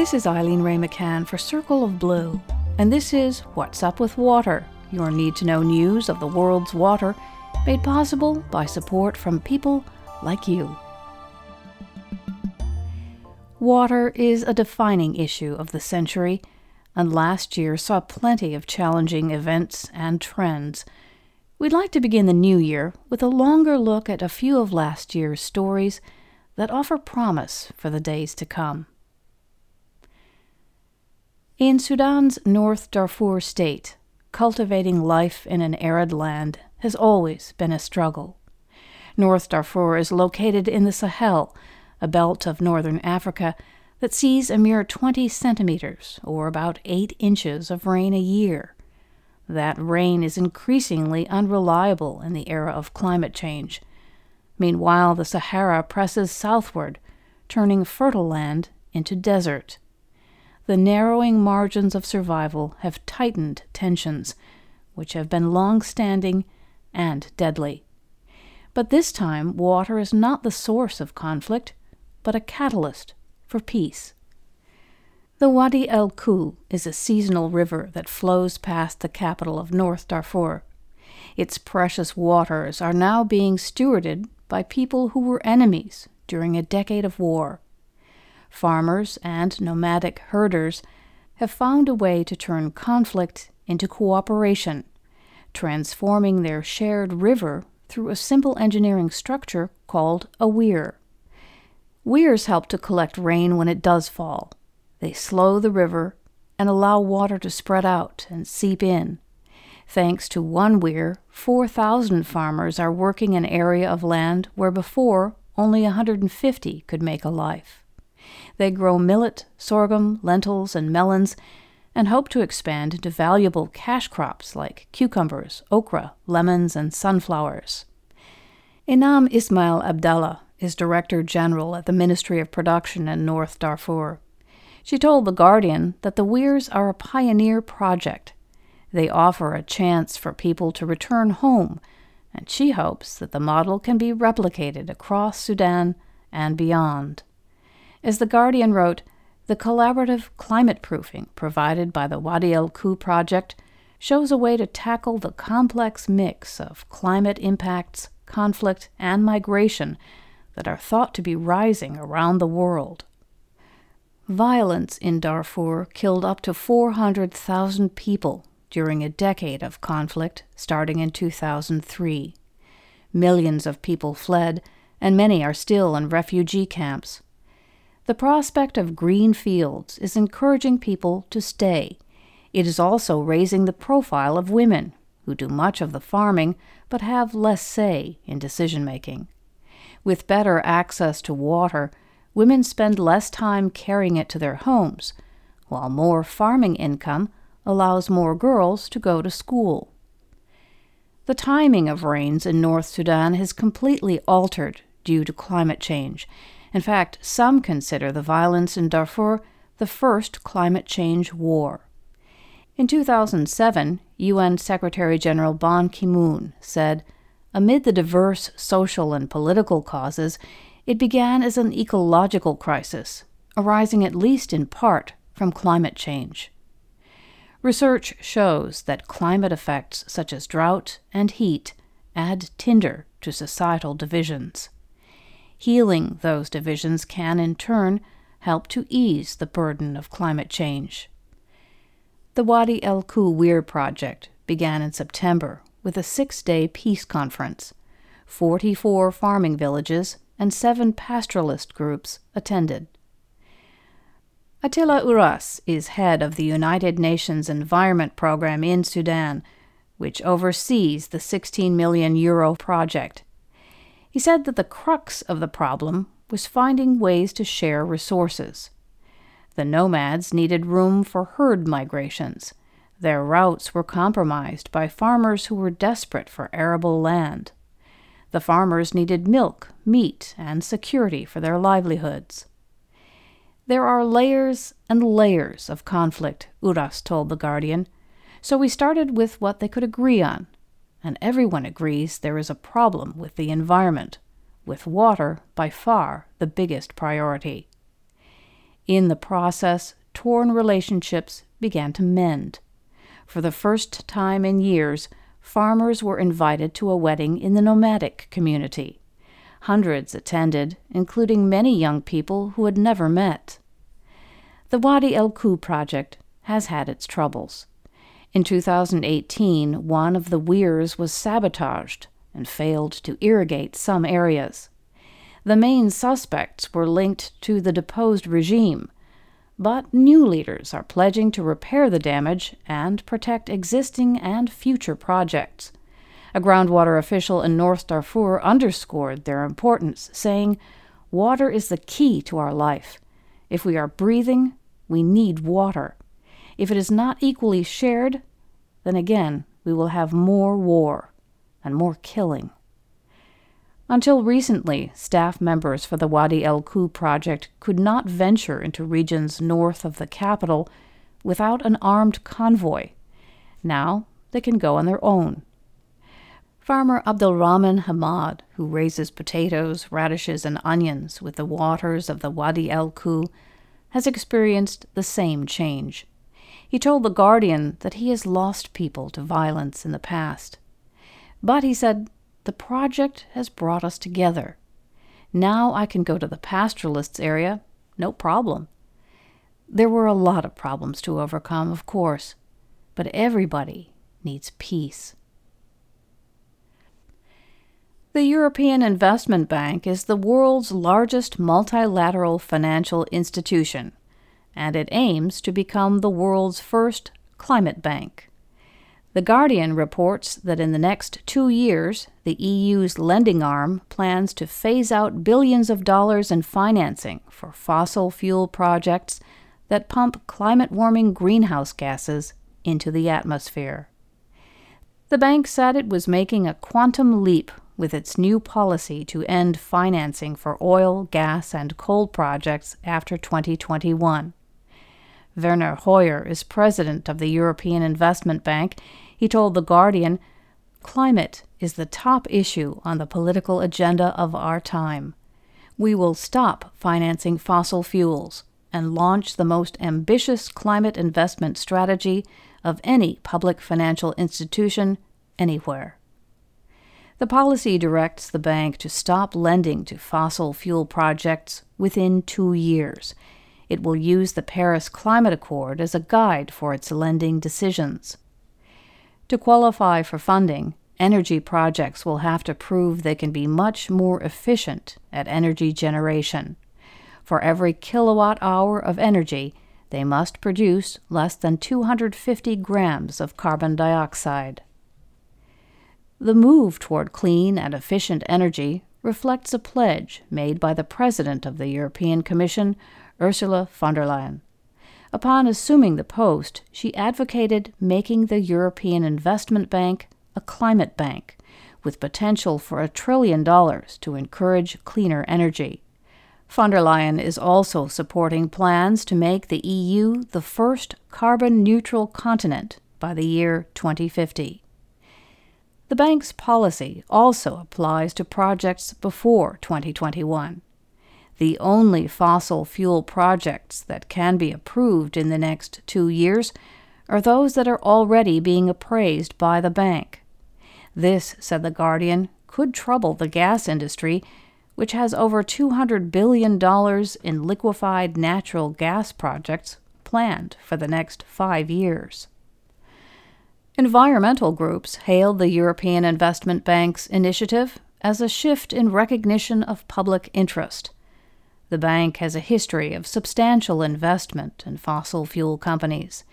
This is Eileen Ray McCann for Circle of Blue, and this is What's Up with Water, your need-to-know news of the world's water, made possible by support from people like you. Water is a defining issue of the century, and last year saw plenty of challenging events and trends. We'd like to begin the new year with a longer look at a few of last year's stories that offer promise for the days to come. In Sudan's North Darfur state, cultivating life in an arid land has always been a struggle. North Darfur is located in the Sahel, a belt of northern Africa that sees a mere 20 centimeters, or about 8 inches, of rain a year. That rain is increasingly unreliable in the era of climate change. Meanwhile, the Sahara presses southward, turning fertile land into desert. The narrowing margins of survival have tightened tensions, which have been long-standing and deadly. But this time, water is not the source of conflict, but a catalyst for peace. The Wadi El Ku is a seasonal river that flows past the capital of North Darfur. Its precious waters are now being stewarded by people who were enemies during a decade of war. Farmers and nomadic herders have found a way to turn conflict into cooperation, transforming their shared river through a simple engineering structure called a weir. Weirs help to collect rain when it does fall. They slow the river and allow water to spread out and seep in. Thanks to one weir, 4,000 farmers are working an area of land where before only 150 could make a life. They grow millet, sorghum, lentils, and melons, and hope to expand into valuable cash crops like cucumbers, okra, lemons, and sunflowers. Inam Ismail Abdallah is Director General at the Ministry of Production in North Darfur. She told The Guardian that the weirs are a pioneer project. They offer a chance for people to return home, and she hopes that the model can be replicated across Sudan and beyond. As The Guardian wrote, the collaborative climate proofing provided by the Wadi El Ku project shows a way to tackle the complex mix of climate impacts, conflict, and migration that are thought to be rising around the world. Violence in Darfur killed up to 400,000 people during a decade of conflict starting in 2003. Millions of people fled, and many are still in refugee camps. The prospect of green fields is encouraging people to stay. It is also raising the profile of women, who do much of the farming but have less say in decision-making. With better access to water, women spend less time carrying it to their homes, while more farming income allows more girls to go to school. The timing of rains in North Sudan has completely altered due to climate change. In fact, some consider the violence in Darfur the first climate change war. In 2007, UN Secretary-General Ban Ki-moon said, "Amid the diverse social and political causes, it began as an ecological crisis, arising at least in part from climate change." Research shows that climate effects such as drought and heat add tinder to societal divisions. Healing those divisions can, in turn, help to ease the burden of climate change. The Wadi El Ku Weir project began in September with a 6-day peace conference. 44 farming villages and 7 pastoralist groups attended. Attila Uras is head of the United Nations Environment Programme in Sudan, which oversees the €16 million project. He said that the crux of the problem was finding ways to share resources. The nomads needed room for herd migrations. Their routes were compromised by farmers who were desperate for arable land. The farmers needed milk, meat, and security for their livelihoods. "There are layers and layers of conflict," Uras told The Guardian, "so we started with what they could agree on, and everyone agrees there is a problem with the environment, with water by far the biggest priority." In the process, torn relationships began to mend. For the first time in years, farmers were invited to a wedding in the nomadic community. Hundreds attended, including many young people who had never met. The Wadi El Ku project has had its troubles. In 2018, one of the weirs was sabotaged and failed to irrigate some areas. The main suspects were linked to the deposed regime, but new leaders are pledging to repair the damage and protect existing and future projects. A groundwater official in North Darfur underscored their importance, saying, "Water is the key to our life. If we are breathing, we need water. If it is not equally shared, then again we will have more war and more killing." Until recently, staff members for the Wadi El Ku project could not venture into regions north of the capital without an armed convoy. Now they can go on their own. Farmer Abdelrahman Hamad, who raises potatoes, radishes, and onions with the waters of the Wadi El Ku, has experienced the same change. He told The Guardian that he has lost people to violence in the past. But he said, "The project has brought us together. Now I can go to the pastoralists' area, no problem." There were a lot of problems to overcome, of course, but everybody needs peace. The European Investment Bank is the world's largest multilateral financial institution, and it aims to become the world's first climate bank. The Guardian reports that in the next 2 years, the EU's lending arm plans to phase out billions of dollars in financing for fossil fuel projects that pump climate-warming greenhouse gases into the atmosphere. The bank said it was making a quantum leap with its new policy to end financing for oil, gas, and coal projects after 2021. Werner Hoyer is president of the European Investment Bank. He told The Guardian, "Climate is the top issue on the political agenda of our time. We will stop financing fossil fuels and launch the most ambitious climate investment strategy of any public financial institution anywhere." The policy directs the bank to stop lending to fossil fuel projects within 2 years. It will use the Paris Climate Accord as a guide for its lending decisions. To qualify for funding, energy projects will have to prove they can be much more efficient at energy generation. For every kilowatt-hour of energy, they must produce less than 250 grams of carbon dioxide. The move toward clean and efficient energy reflects a pledge made by the President of the European Commission, Ursula von der Leyen. Upon assuming the post, she advocated making the European Investment Bank a climate bank, with potential for $1 trillion to encourage cleaner energy. Von der Leyen is also supporting plans to make the EU the first carbon-neutral continent by the year 2050. The bank's policy also applies to projects before 2021. The only fossil fuel projects that can be approved in the next 2 years are those that are already being appraised by the bank. This, said The Guardian, could trouble the gas industry, which has over $200 billion in liquefied natural gas projects planned for the next 5 years. Environmental groups hailed the European Investment Bank's initiative as a shift in recognition of public interest. The bank has a history of substantial investment in fossil fuel companies.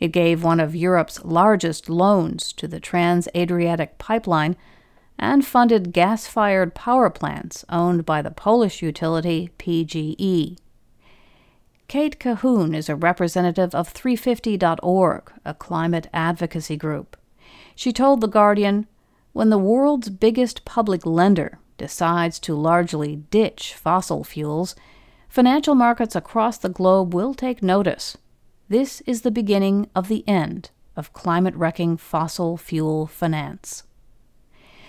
It gave one of Europe's largest loans to the Trans Adriatic Pipeline and funded gas-fired power plants owned by the Polish utility PGE. Kate Cahoon is a representative of 350.org, a climate advocacy group. She told The Guardian, "When the world's biggest public lender decides to largely ditch fossil fuels, financial markets across the globe will take notice. This is the beginning of the end of climate-wrecking fossil fuel finance."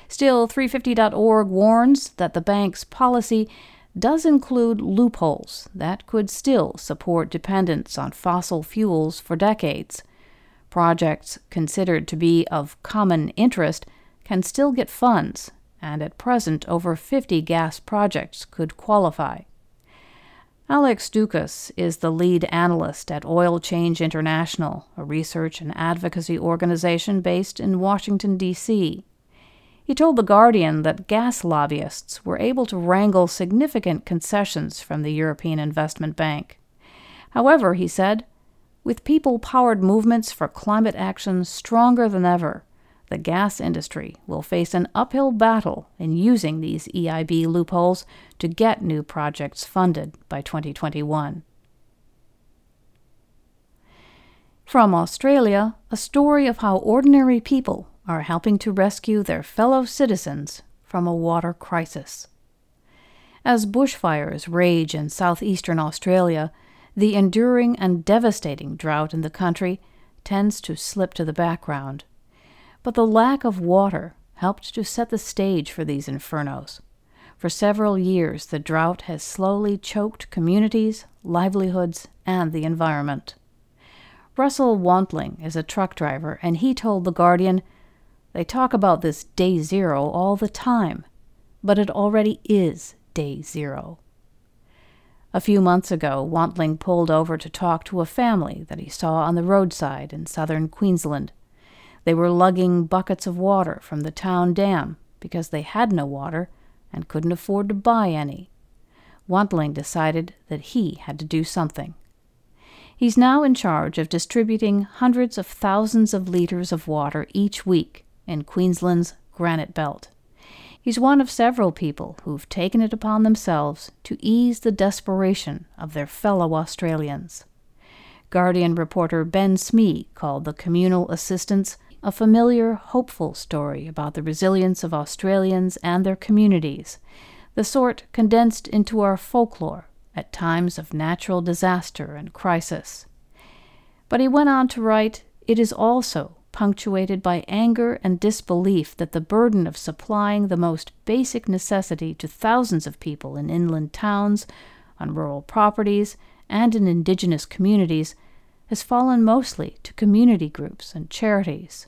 Still, 350.org warns that the bank's policy does include loopholes that could still support dependence on fossil fuels for decades. Projects considered to be of common interest can still get funds, and at present over 50 gas projects could qualify. Alex Ducas is the lead analyst at Oil Change International, a research and advocacy organization based in Washington, D.C. He told The Guardian that gas lobbyists were able to wrangle significant concessions from the European Investment Bank. However, he said, with people-powered movements for climate action stronger than ever, the gas industry will face an uphill battle in using these EIB loopholes to get new projects funded by 2021. From Australia, a story of how ordinary people are helping to rescue their fellow citizens from a water crisis. As bushfires rage in southeastern Australia, the enduring and devastating drought in the country tends to slip to the background. But the lack of water helped to set the stage for these infernos. For several years, the drought has slowly choked communities, livelihoods, and the environment. Russell Wantling is a truck driver, and he told The Guardian, they talk about this day zero all the time, but it already is day zero. A few months ago, Wantling pulled over to talk to a family that he saw on the roadside in southern Queensland. They were lugging buckets of water from the town dam because they had no water and couldn't afford to buy any. Wantling decided that he had to do something. He's now in charge of distributing hundreds of thousands of liters of water each week in Queensland's Granite Belt. He's one of several people who've taken it upon themselves to ease the desperation of their fellow Australians. Guardian reporter Ben Smee called the communal assistance a familiar, hopeful story about the resilience of Australians and their communities, the sort condensed into our folklore at times of natural disaster and crisis. But he went on to write, it is also punctuated by anger and disbelief that the burden of supplying the most basic necessity to thousands of people in inland towns, on rural properties, and in Indigenous communities has fallen mostly to community groups and charities.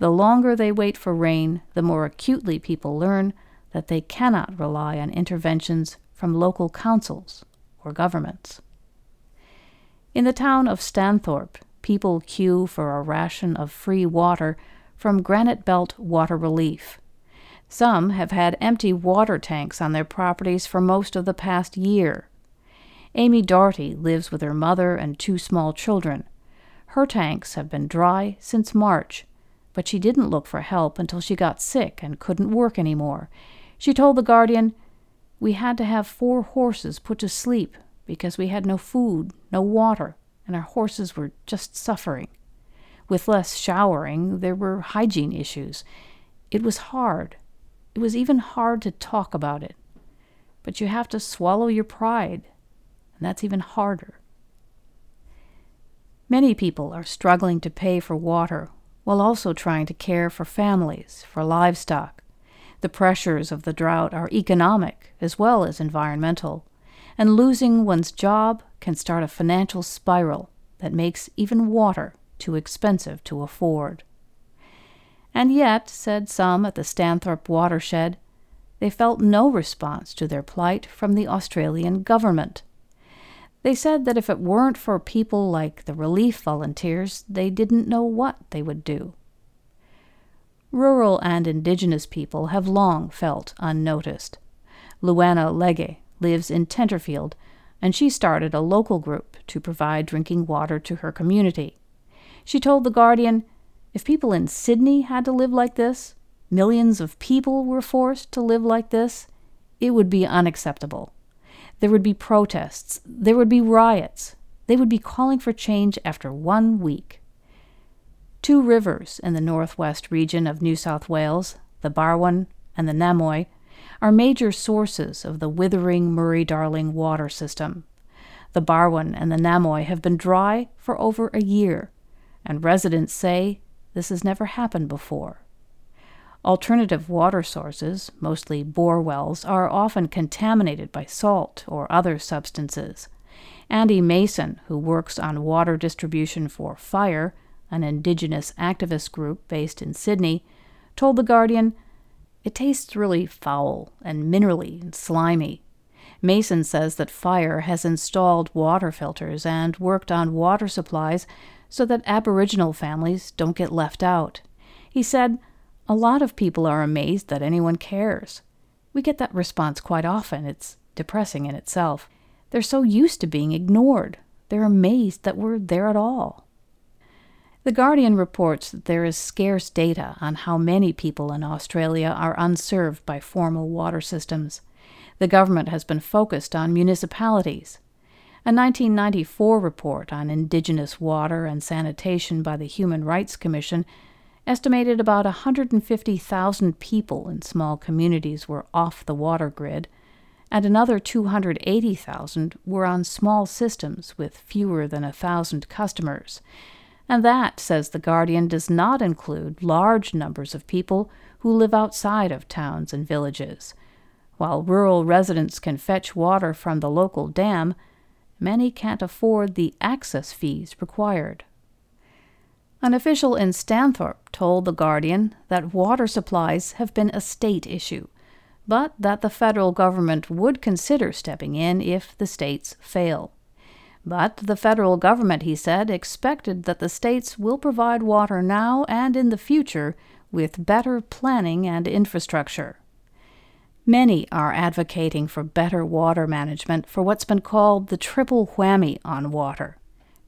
The longer they wait for rain, the more acutely people learn that they cannot rely on interventions from local councils or governments. In the town of Stanthorpe, people queue for a ration of free water from Granite Belt Water Relief. Some have had empty water tanks on their properties for most of the past year. Amy Darty lives with her mother and two small children. Her tanks have been dry since March, but she didn't look for help until she got sick and couldn't work anymore. She told The Guardian, we had to have 4 horses put to sleep because we had no food, no water, and our horses were just suffering. With less showering, there were hygiene issues. It was hard. It was even hard to talk about it. But you have to swallow your pride, and that's even harder. Many people are struggling to pay for water while also trying to care for families, for livestock. The pressures of the drought are economic as well as environmental, and losing one's job can start a financial spiral that makes even water too expensive to afford. And yet, said some at the Stanthorpe watershed, they felt no response to their plight from the Australian government. They said that if it weren't for people like the relief volunteers, they didn't know what they would do. Rural and Indigenous people have long felt unnoticed. Luana Legge lives in Tenterfield, and she started a local group to provide drinking water to her community. She told The Guardian, if people in Sydney had to live like this, millions of people were forced to live like this, it would be unacceptable. There would be protests, there would be riots, they would be calling for change after 1 week. 2 rivers in the northwest region of New South Wales, the Barwon and the Namoi, are major sources of the withering Murray-Darling water system. The Barwon and the Namoi have been dry for over a year, and residents say this has never happened before. Alternative water sources, mostly bore wells, are often contaminated by salt or other substances. Andy Mason, who works on water distribution for FIRE, an Indigenous activist group based in Sydney, told The Guardian, "It tastes really foul and minerally and slimy." Mason says that FIRE has installed water filters and worked on water supplies so that Aboriginal families don't get left out. He said, "A lot of people are amazed that anyone cares. We get that response quite often. It's depressing in itself. They're so used to being ignored. They're amazed that we're there at all." The Guardian reports that there is scarce data on how many people in Australia are unserved by formal water systems. The government has been focused on municipalities. A 1994 report on Indigenous water and sanitation by the Human Rights Commission estimated about 150,000 people in small communities were off the water grid, and another 280,000 were on small systems with fewer than 1,000 customers. And that, says The Guardian, does not include large numbers of people who live outside of towns and villages. While rural residents can fetch water from the local dam, many can't afford the access fees required. An official in Stanthorpe told The Guardian that water supplies have been a state issue, but that the federal government would consider stepping in if the states fail. But the federal government, he said, expected that the states will provide water now and in the future with better planning and infrastructure. Many are advocating for better water management for what's been called the triple whammy on water: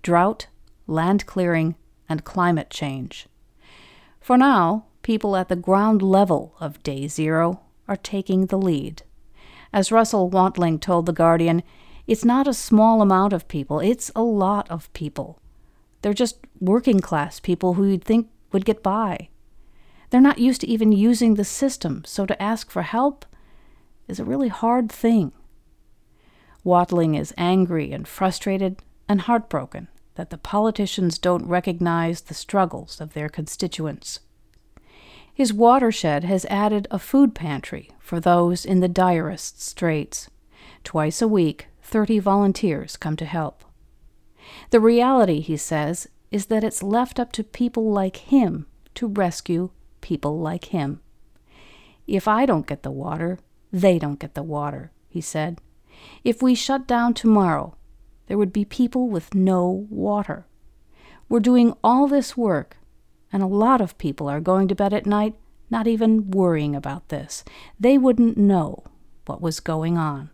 drought, land clearing, and climate change. For now, people at the ground level of Day Zero are taking the lead. As Russell Wantling told The Guardian, "It's not a small amount of people, it's a lot of people. They're just working-class people who you'd think would get by. They're not used to even using the system, so to ask for help is a really hard thing." Wantling is angry and frustrated and heartbroken that the politicians don't recognize the struggles of their constituents. His watershed has added a food pantry for those in the direst straits. Twice a week, 30 volunteers come to help. The reality, he says, is that it's left up to people like him to rescue people like him. "If I don't get the water, they don't get the water," he said. "If we shut down tomorrow, there would be people with no water. We're doing all this work, and a lot of people are going to bed at night not even worrying about this. They wouldn't know what was going on."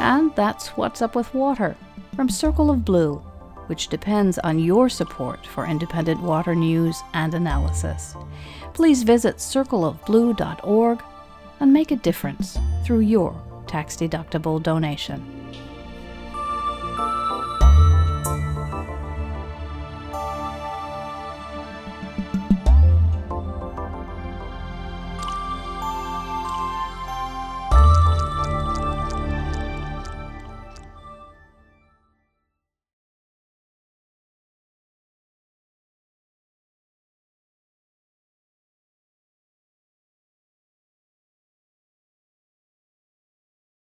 And that's What's Up With Water from Circle of Blue, which depends on your support for independent water news and analysis. Please visit circleofblue.org and make a difference through your tax-deductible donation.